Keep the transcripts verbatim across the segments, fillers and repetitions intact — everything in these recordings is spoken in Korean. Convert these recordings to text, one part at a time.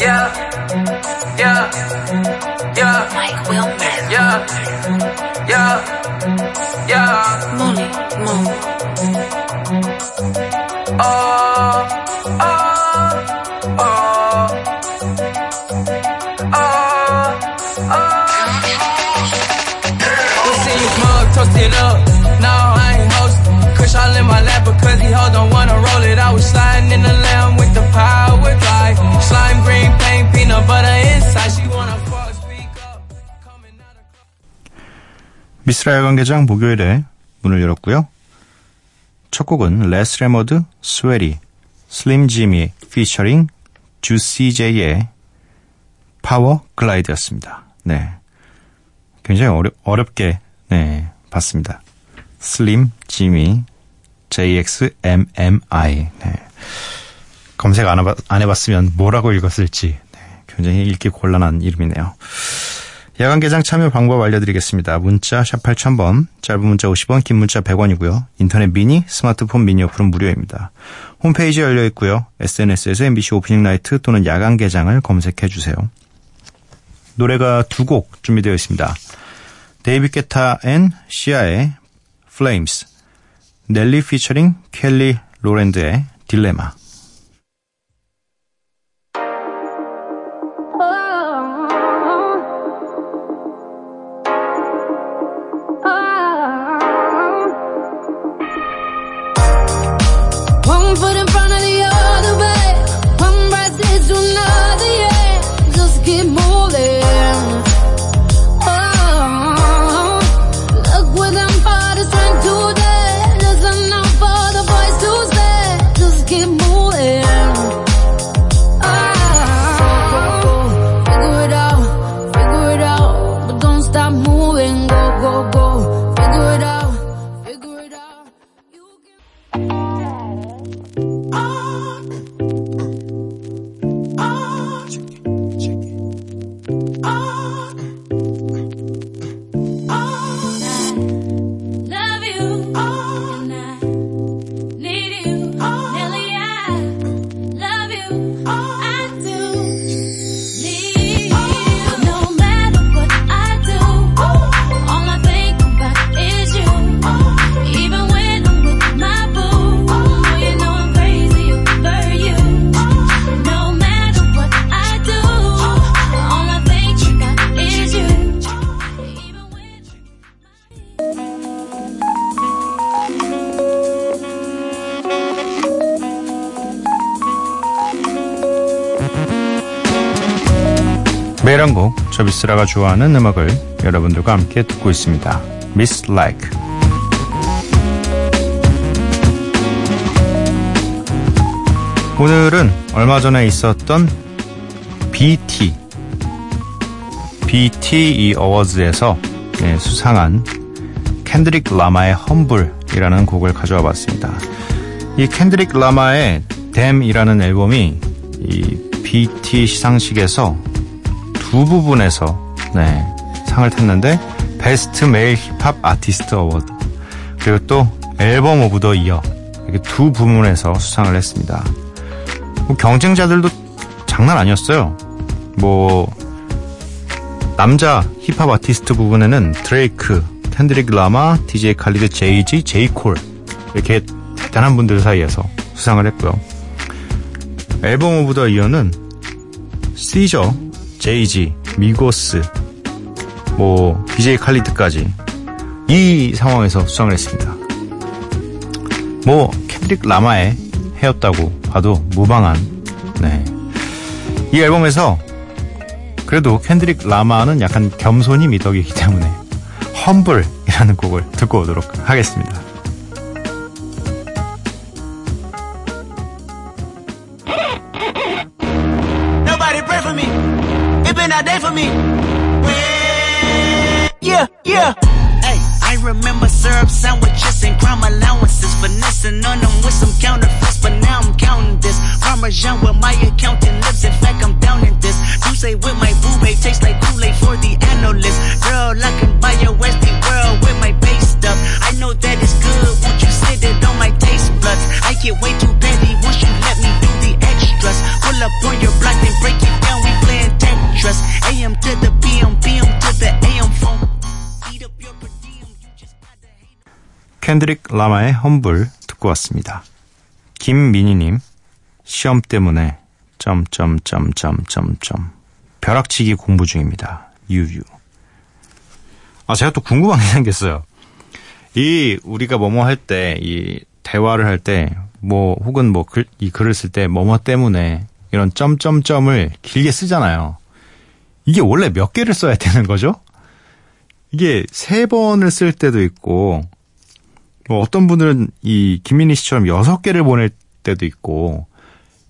Yeah, yeah, yeah, yeah, yeah, yeah. Money, money. Oh, oh, oh. Up. No, I ain't hosting. Kush all in my lap because he hold don't wanna roll it. I was sliding in the lamb with the power glide. Slime green paint, peanut butter inside. She wanna fuck, speak up. Coming out of. 미쓰라 야간개장 목요일에 문을 열었고요. 첫 곡은 레스 레머드, 스웨리, 슬림 지미 피처링 주시 제이의 파워 글라이드였습니다. 네, 굉장히 어려, 어렵게 네. 봤습니다. 슬림, 지미, 제이엑스엠엠아이. 네. 검색 안, 해봤, 안 해봤으면 뭐라고 읽었을지. 네. 굉장히 읽기 곤란한 이름이네요. 야간개장 참여 방법 알려드리겠습니다. 문자 샵 팔천 번, 짧은 문자 오십 원, 긴 문자 백 원이고요. 인터넷 미니, 스마트폰 미니 어플은 무료입니다. 홈페이지 열려있고요. 에스엔에스에서 엠비씨 오프닝 라이트 또는 야간개장을 검색해주세요. 노래가 두 곡 준비되어 있습니다. 데이비드 게타 앤 시아의 Flames, 넬리 피처링 켈리 로랜드의 딜레마. 매일 한 곡, 저 미쓰라가 좋아하는 음악을 여러분들과 함께 듣고 있습니다. Miss Like. 오늘은 얼마 전에 있었던 비티, 비티 어워즈에서 네, 수상한 켄드릭 라마의 험블이라는 곡을 가져와 봤습니다. 이 켄드릭 라마의 댐이라는 앨범이 이 비티 시상식에서 두 부분에서 네, 상을 탔는데 베스트 메일 힙합 아티스트 어워드 그리고 또 앨범 오브 더 이어 이렇게 두 부문에서 수상을 했습니다. 뭐 경쟁자들도 장난 아니었어요. 뭐 남자 힙합 아티스트 부분에는 드레이크, 켄드릭 라마, 디제이 칼리드, 제이지, 제이 콜 이렇게 대단한 분들 사이에서 수상을 했고요. 앨범 오브 더 이어는 시저 제이지, 미고스, 뭐 디제이 칼리드까지 이 상황에서 수상을 했습니다. 뭐 켄드릭 라마의 해였다고 봐도 무방한 네. 이 앨범에서 그래도 켄드릭 라마는 약간 겸손이 미덕이기 때문에 험블이라는 곡을 듣고 오도록 하겠습니다. With my boo-bae tastes like Kool-Aid for the analyst. Girl, I can buy your West 켄드릭 라마의 험블 듣고 왔습니다. 김민희님, 시험 때문에 점점점점점점 벼락치기 공부 중입니다. 유유. 아, 제가 또 궁금한 게 생겼어요. 이 우리가 뭐뭐 할 때, 이 대화를 할 때, 뭐 혹은 뭐 글, 이 글을 쓸 때 뭐뭐 때문에 이런 점점점을 길게 쓰잖아요. 이게 원래 몇 개를 써야 되는 거죠? 이게 세 번을 쓸 때도 있고, 뭐 어떤 분들은 이 김민희 씨처럼 여섯 개를 보낼 때도 있고,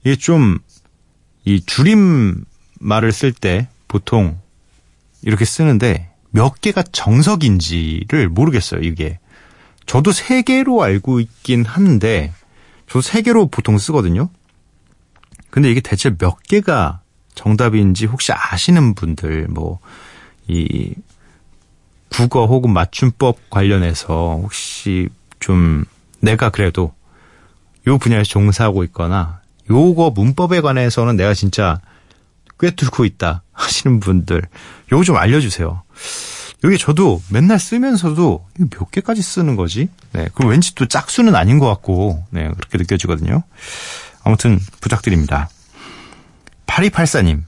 이게 좀 이 줄임말을 쓸 때 보통 이렇게 쓰는데 몇 개가 정석인지를 모르겠어요, 이게. 저도 세 개로 알고 있긴 한데, 저도 세 개로 보통 쓰거든요. 근데 이게 대체 몇 개가 정답인지 혹시 아시는 분들, 뭐, 이, 국어 혹은 맞춤법 관련해서 혹시 좀 내가 그래도 요 분야에서 종사하고 있거나 요거 문법에 관해서는 내가 진짜 꿰뚫고 있다 하시는 분들, 요거 좀 알려주세요. 요게 저도 맨날 쓰면서도 몇 개까지 쓰는 거지? 네, 그럼 왠지 또 짝수는 아닌 것 같고, 네, 그렇게 느껴지거든요. 아무튼 부탁드립니다. 팔이팔사님,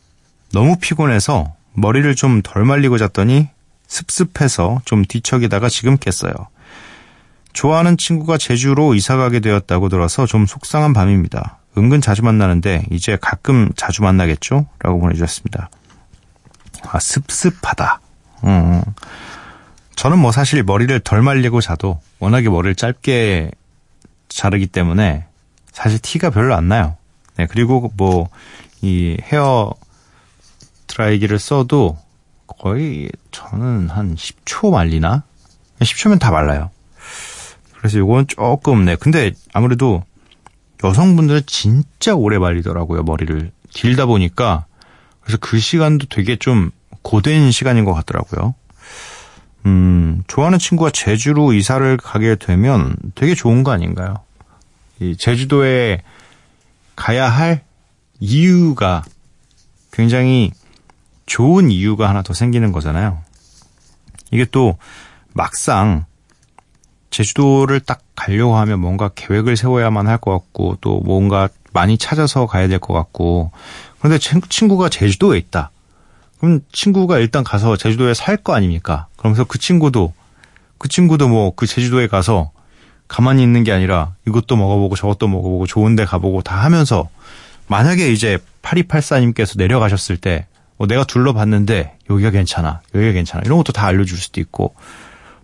너무 피곤해서 머리를 좀 덜 말리고 잤더니 습습해서 좀 뒤척이다가 지금 깼어요. 좋아하는 친구가 제주로 이사가게 되었다고 들어서 좀 속상한 밤입니다. 은근 자주 만나는데 이제 가끔 자주 만나겠죠? 라고 보내주셨습니다. 아, 습습하다. 음. 저는 뭐 사실 머리를 덜 말리고 자도 워낙에 머리를 짧게 자르기 때문에 사실 티가 별로 안 나요. 네, 그리고 뭐 이 헤어 드라이기를 써도 거의 저는 한 십 초 말리나? 십 초면 다 말라요. 그래서 이건 조금, 네. 근데 아무래도 여성분들은 진짜 오래 말리더라고요, 머리를. 길다 보니까. 그래서 그 시간도 되게 좀 고된 시간인 것 같더라고요. 음, 좋아하는 친구가 제주로 이사를 가게 되면 되게 좋은 거 아닌가요? 이 제주도에 가야 할 이유가 굉장히 좋은 이유가 하나 더 생기는 거잖아요. 이게 또 막상 제주도를 딱 가려고 하면 뭔가 계획을 세워야만 할 것 같고 또 뭔가 많이 찾아서 가야 될 것 같고, 그런데 친구가 제주도에 있다. 그럼 친구가 일단 가서 제주도에 살 거 아닙니까? 그러면서 그 친구도 그 친구도 뭐 그 제주도에 가서 가만히 있는 게 아니라 이것도 먹어보고 저것도 먹어보고 좋은 데 가보고 다 하면서, 만약에 이제 팔이팔사님께서 내려가셨을 때 뭐 내가 둘러봤는데 여기가 괜찮아, 여기가 괜찮아 이런 것도 다 알려줄 수도 있고,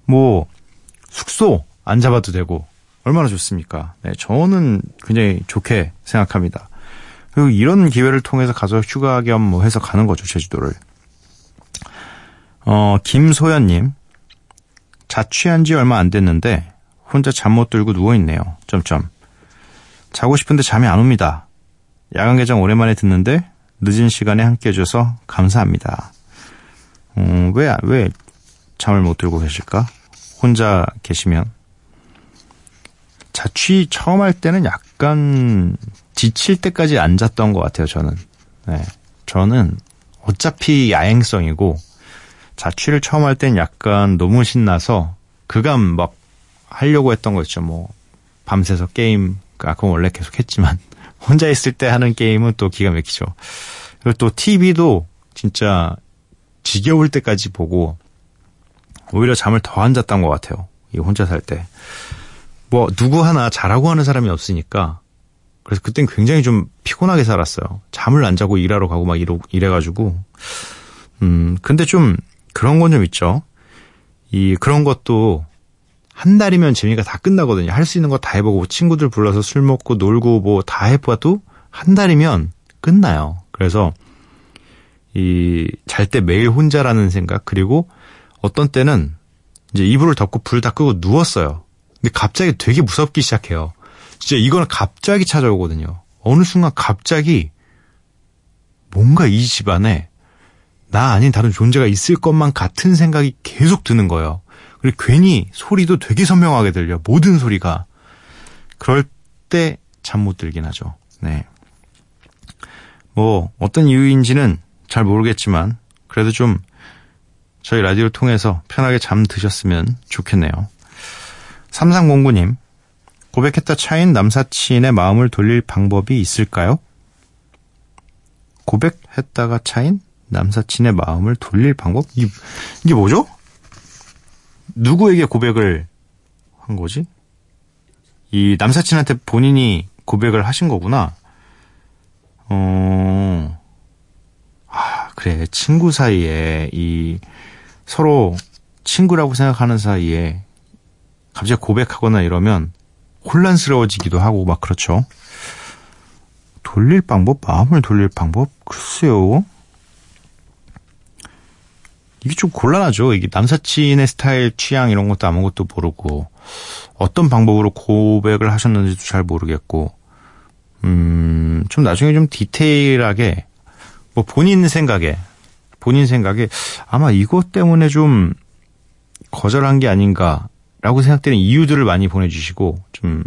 뭐 숙소 안 잡아도 되고 얼마나 좋습니까? 네, 저는 굉장히 좋게 생각합니다. 그리고 이런 기회를 통해서 가서 휴가 겸 뭐 해서 가는 거죠, 제주도를. 어, 김소연님, 자취한 지 얼마 안 됐는데 혼자 잠 못 들고 누워 있네요. 점점 자고 싶은데 잠이 안 옵니다. 야간 개장 오랜만에 듣는데 늦은 시간에 함께 해줘서 감사합니다. 음, 왜, 왜 잠을 못 들고 계실까? 혼자 계시면. 자취 처음 할 때는 약간 지칠 때까지 안 잤던 것 같아요, 저는. 네. 저는 어차피 야행성이고, 자취를 처음 할 땐 약간 너무 신나서 그감 막 하려고 했던 거 있죠. 뭐, 밤새서 게임, 아, 그건 원래 계속 했지만. 혼자 있을 때 하는 게임은 또 기가 막히죠. 그리고 또 티비도 진짜 지겨울 때까지 보고 오히려 잠을 더 안 잤던 것 같아요, 이 혼자 살 때. 뭐 누구 하나 잘하고 하는 사람이 없으니까. 그래서 그땐 굉장히 좀 피곤하게 살았어요. 잠을 안 자고 일하러 가고 막 이러, 이래가지고. 음, 근데 좀 그런 건 좀 있죠. 이 그런 것도 한 달이면 재미가 다 끝나거든요. 할 수 있는 거 다 해보고 친구들 불러서 술 먹고 놀고 뭐 다 해봐도 한 달이면 끝나요. 그래서 이 잘 때 매일 혼자라는 생각, 그리고 어떤 때는 이제 이불을 덮고 불 다 끄고 누웠어요. 근데 갑자기 되게 무섭기 시작해요. 진짜 이거는 갑자기 찾아오거든요. 어느 순간 갑자기 뭔가 이 집안에 나 아닌 다른 존재가 있을 것만 같은 생각이 계속 드는 거예요. 그리고 괜히 소리도 되게 선명하게 들려, 모든 소리가. 그럴 때 잠 못 들긴 하죠. 네. 뭐 어떤 이유인지는 잘 모르겠지만 그래도 좀 저희 라디오를 통해서 편하게 잠 드셨으면 좋겠네요. 삼삼공구 님, 고백했다 차인 남사친의 마음을 돌릴 방법이 있을까요? 고백했다가 차인 남사친의 마음을 돌릴 방법? 이게, 이게 뭐죠? 누구에게 고백을 한 거지? 이 남사친한테 본인이 고백을 하신 거구나. 어, 아, 그래. 친구 사이에, 이, 서로 친구라고 생각하는 사이에 갑자기 고백하거나 이러면 혼란스러워지기도 하고, 막 그렇죠. 돌릴 방법? 마음을 돌릴 방법? 글쎄요. 이게 좀 곤란하죠. 이게 남사친의 스타일, 취향 이런 것도 아무것도 모르고, 어떤 방법으로 고백을 하셨는지도 잘 모르겠고, 음, 좀 나중에 좀 디테일하게, 뭐 본인 생각에, 본인 생각에 아마 이것 때문에 좀 거절한 게 아닌가라고 생각되는 이유들을 많이 보내주시고, 좀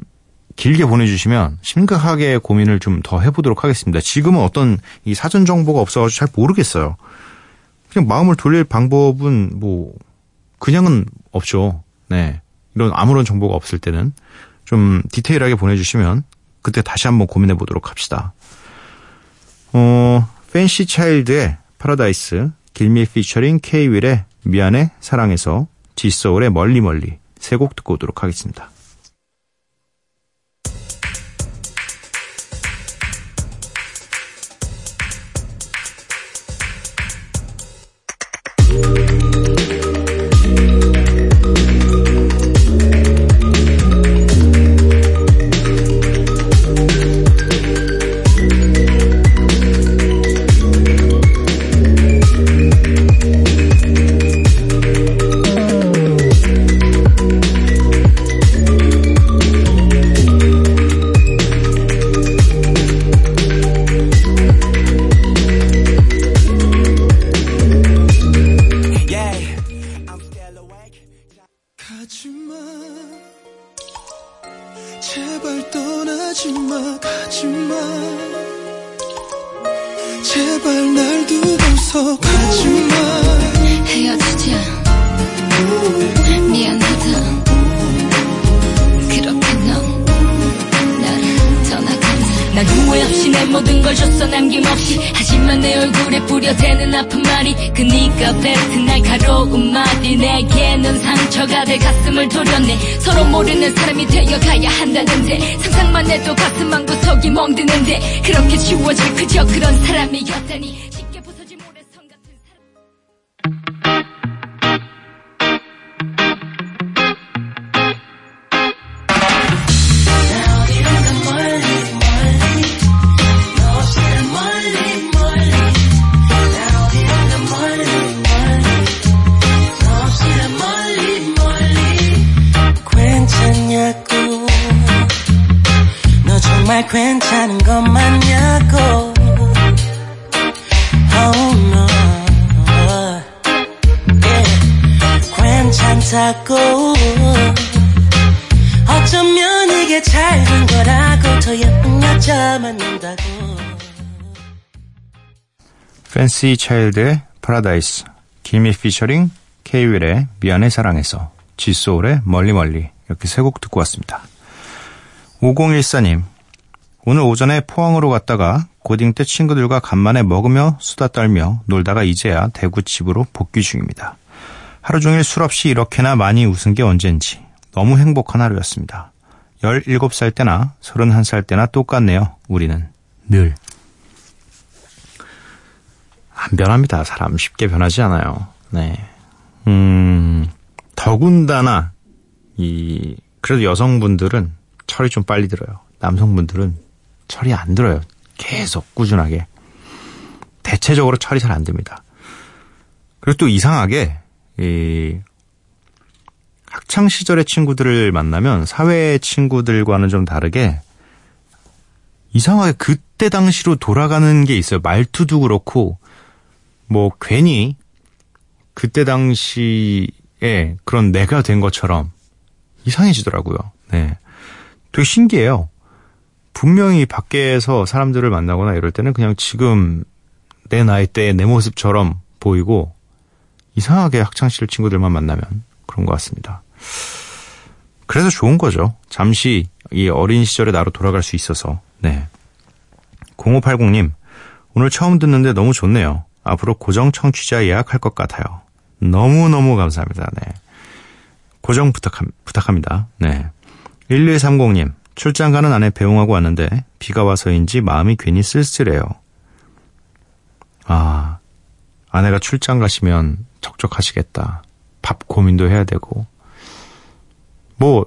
길게 보내주시면 심각하게 고민을 좀 더 해보도록 하겠습니다. 지금은 어떤 이 사전 정보가 없어서 잘 모르겠어요. 그냥 마음을 돌릴 방법은 뭐 그냥은 없죠. 네, 이런 아무런 정보가 없을 때는 좀 디테일하게 보내주시면 그때 다시 한번 고민해 보도록 합시다. 어, 팬시 차일드의 파라다이스, 길미 피처링 K-윌의 미안해, 사랑해서, 지소울의 멀리멀리 세 곡 듣고 오도록 하겠습니다. 괜찮은 것 맞냐고 Oh no yeah. 괜찮다고 어쩌면 이게 잘 된 거라고 더 예쁜 여자 만난다고. 팬시 차일드의 파라다이스, 길미 피처링 K-윌의 미안해 사랑해서, 지소울의 멀리멀리, 이렇게 세 곡 듣고 왔습니다. 오공일사 님, 오늘 오전에 포항으로 갔다가 고딩 때 친구들과 간만에 먹으며 수다 떨며 놀다가 이제야 대구 집으로 복귀 중입니다. 하루 종일 술 없이 이렇게나 많이 웃은 게 언젠지 너무 행복한 하루였습니다. 열일곱 살 때나 서른한 살 때나 똑같네요. 우리는 늘. 안 변합니다. 사람 쉽게 변하지 않아요. 네. 음, 더군다나, 이, 그래도 여성분들은 철이 좀 빨리 들어요. 남성분들은 철이 안 들어요. 계속 꾸준하게. 대체적으로 철이 잘 안 듭니다. 그리고 또 이상하게 이 학창시절의 친구들을 만나면 사회의 친구들과는 좀 다르게 이상하게 그때 당시로 돌아가는 게 있어요. 말투도 그렇고 뭐 괜히 그때 당시에 그런 내가 된 것처럼 이상해지더라고요. 네, 되게 신기해요. 분명히 밖에서 사람들을 만나거나 이럴 때는 그냥 지금 내 나이 때의 내 모습처럼 보이고, 이상하게 학창시절 친구들만 만나면 그런 것 같습니다. 그래서 좋은 거죠. 잠시 이 어린 시절에 나로 돌아갈 수 있어서. 네. 공오팔공님, 오늘 처음 듣는데 너무 좋네요. 앞으로 고정 청취자 예약할 것 같아요. 너무너무 감사합니다. 네. 고정 부탁함, 부탁합니다. 네. 일일삼공님, 출장 가는 아내 배웅하고 왔는데 비가 와서인지 마음이 괜히 쓸쓸해요. 아, 아내가 출장 가시면 적적하시겠다. 밥 고민도 해야 되고. 뭐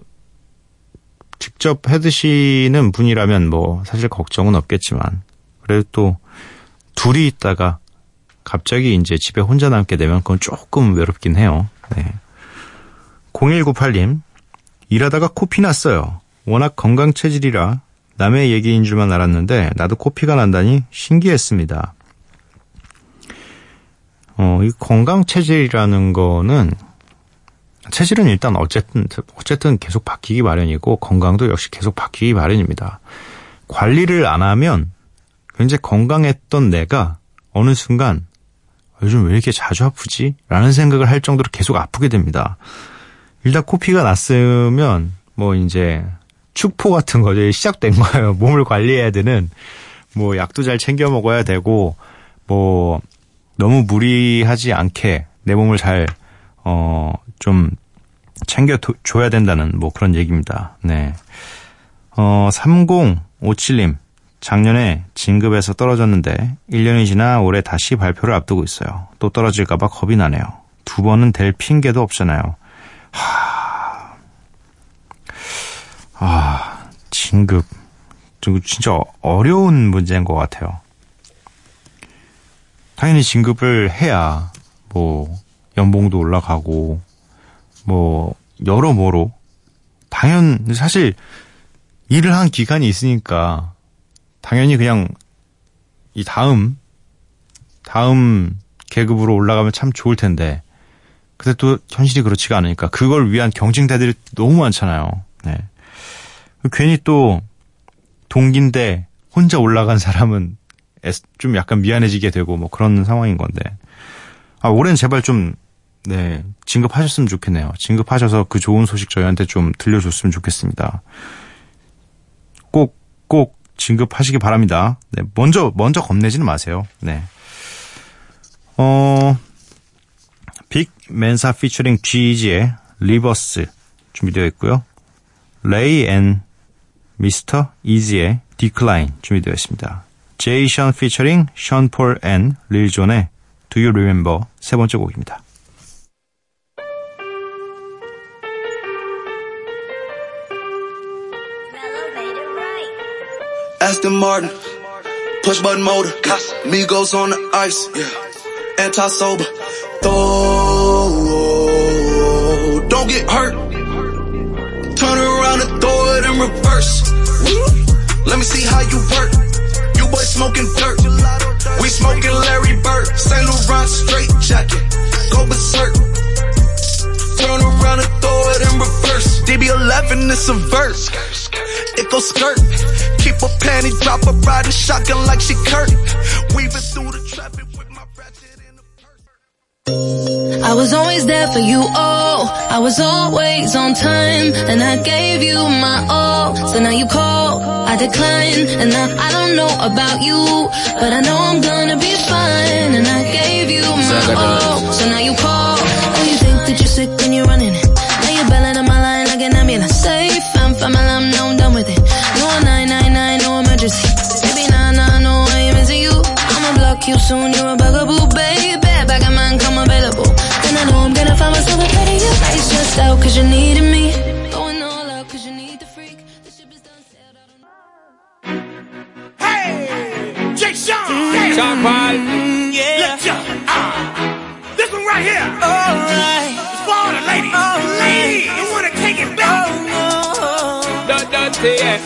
직접 해드시는 분이라면 뭐 사실 걱정은 없겠지만, 그래도 또 둘이 있다가 갑자기 이제 집에 혼자 남게 되면 그건 조금 외롭긴 해요. 네. 공일구팔님, 일하다가 코피 났어요. 워낙 건강 체질이라 남의 얘기인 줄만 알았는데 나도 코피가 난다니 신기했습니다. 어, 이 건강 체질이라는 거는 체질은 일단 어쨌든 어쨌든 계속 바뀌기 마련이고 건강도 역시 계속 바뀌기 마련입니다. 관리를 안 하면 굉장히 건강했던 내가 어느 순간 요즘 왜 이렇게 자주 아프지? 라는 생각을 할 정도로 계속 아프게 됩니다. 일단 코피가 났으면 뭐 이제 축포 같은 거죠. 시작된 거예요. 몸을 관리해야 되는, 뭐 약도 잘 챙겨 먹어야 되고, 뭐 너무 무리하지 않게 내 몸을 잘 어 좀 챙겨줘야 된다는 뭐 그런 얘기입니다. 네. 어, 삼공오칠님, 작년에 진급에서 떨어졌는데 일 년이 지나 올해 다시 발표를 앞두고 있어요. 또 떨어질까봐 겁이 나네요. 두 번은 될 핑계도 없잖아요. 하... 아, 진급. 진짜 어려운 문제인 것 같아요. 당연히 진급을 해야 뭐 연봉도 올라가고 뭐 여러모로 당연 사실 일을 한 기간이 있으니까 당연히 그냥 이 다음 다음 계급으로 올라가면 참 좋을 텐데, 근데 또 현실이 그렇지가 않으니까 그걸 위한 경쟁자들이 너무 많잖아요. 네. 괜히 또 동기인데 혼자 올라간 사람은 좀 약간 미안해지게 되고 뭐 그런 상황인 건데, 아, 올해는 제발 좀, 네, 진급하셨으면 좋겠네요. 진급하셔서 그 좋은 소식 저희한테 좀 들려줬으면 좋겠습니다. 꼭, 꼭 진급하시기 바랍니다. 네, 먼저, 먼저 겁내지는 마세요. 네. 어, 빅 멘사 피처링 지지의 리버스 준비되어 있고요. 레이 앤 미스터 이지의 디클라인 준비되어 있습니다. 제이 션 피처링 션 폴 앤 릴 존의 Do You Remember 세 번째 곡입니다. Aston Martin, push button motor, Migos on the ice, yeah. Anti sober, throw, don't get hurt. Turn around and throw it in reverse. Let me see how you work. You boys smoking dirt. We smoking Larry Bird, Saint Laurent straight jacket, go berserk. Turn around and throw it in reverse. D B eleven is a verse, it go skirt. Keep a panty dropper riding shotgun like she Kurt. Weaving through the traffic with my ratchet in the purse. I was always there for you, oh, I was always on time, and I gave you my all. So now you call, I decline, and now I don't know about you, but I know I'm gonna be fine. And I gave you my all, so now you call. Oh, you think that you're sick when you're running it? Now you're bailing on my line like an ambulance. Safe, I'm fine, my line, no, I'm done with it. Baby, nah, nah, no, I ain't missing you. I'ma block you soon, you're a bugaboo, baby. Back at mine, come available. And I know I'm gonna find myself a pretty you. I stressed out cause you needed me. Going all out cause you need the freak. The ship is done, sailed out on. Hey! Jay Sean! Sean Paul! Yeah! Let's go! Ah! This one right here! Alright! It's for all the ladies! Alright! Ladies! You wanna take it back? Oh, no! Don't, don't say it!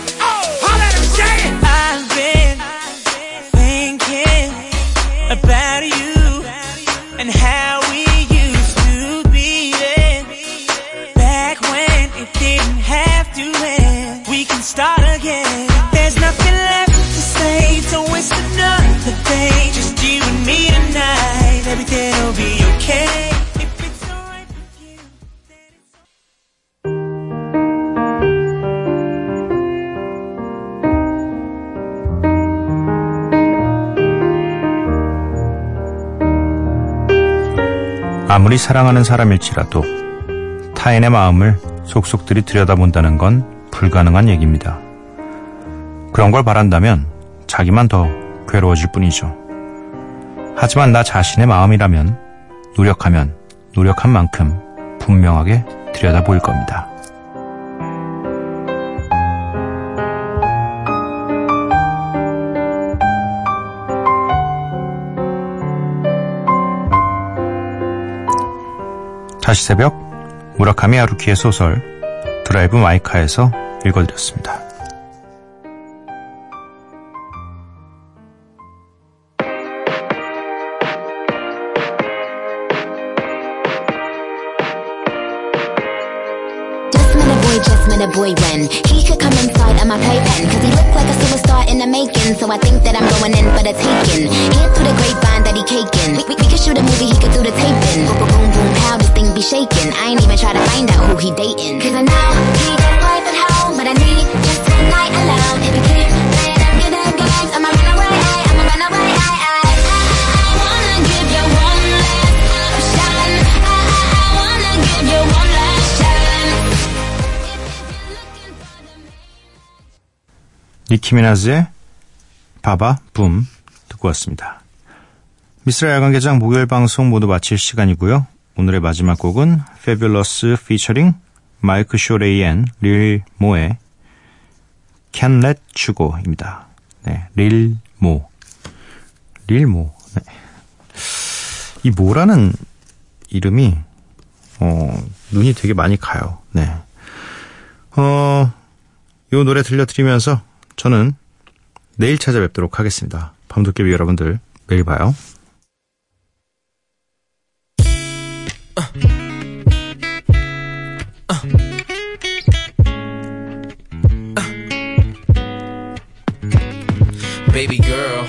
아무리 사랑하는 사람일지라도 타인의 마음을 속속들이 들여다본다는 건 불가능한 얘기입니다. 그런 걸 바란다면 자기만 더 괴로워질 뿐이죠. 하지만 나 자신의 마음이라면 노력하면 노력한 만큼 분명하게 들여다보일 겁니다. 다시 새벽, 무라카미 하루키의 소설 드라이브 마이카에서 읽어드렸습니다. Boy when he could come inside of my playpen, cause he looked like a superstar in the making. So I think that I'm going in for the taking. Hear through the grapevine that he caking. We, we, we could shoot a movie, he could do the taping. Boom boom boom pow, this thing be shaking. I ain't even try to find out who he dating. Cause I know he got a wife at home, but I need just one night alone. If he keep playing up your damn games, I'ma run away, I'ma run away. I I I wanna give you one last option. I I I wanna give you one. 니키 미나즈의 바바 붐 듣고 왔습니다. 미쓰라 야간개장 목요일 방송 모두 마칠 시간이고요. 오늘의 마지막 곡은 Fabulous 피처링 마이크 쇼레이 앤 릴 모의 Can't Let You Go입니다. 네, 릴 모. 릴 모. 네. 이 모라는 이름이 어, 눈이 되게 많이 가요. 네. 어, 요 노래 들려드리면서 저는 내일 찾아뵙도록 하겠습니다. 밤도깨비 여러분들 매일 봐요. Uh. Uh. Uh. Baby girl,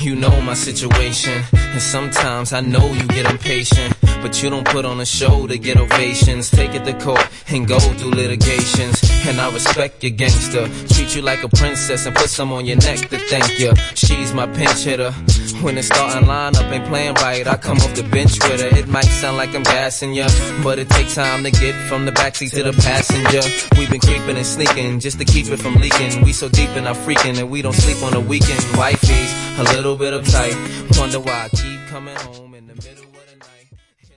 you know my situation. And sometimes I know you get impatient. But you don't put on a show to get ovations. Take it to court and go through litigations. And I respect your gangster. Treat you like a princess and put some on your neck to thank you. She's my pinch hitter. When the starting lineup ain't playing right, I come off the bench with her. It might sound like I'm gassing ya, but it takes time to get from the backseat to the passenger. We've been creeping and sneaking just to keep it from leaking. We so deep in our freaking and we don't sleep on the weekend. Wifey's a little bit uptight. Wonder why I keep coming home.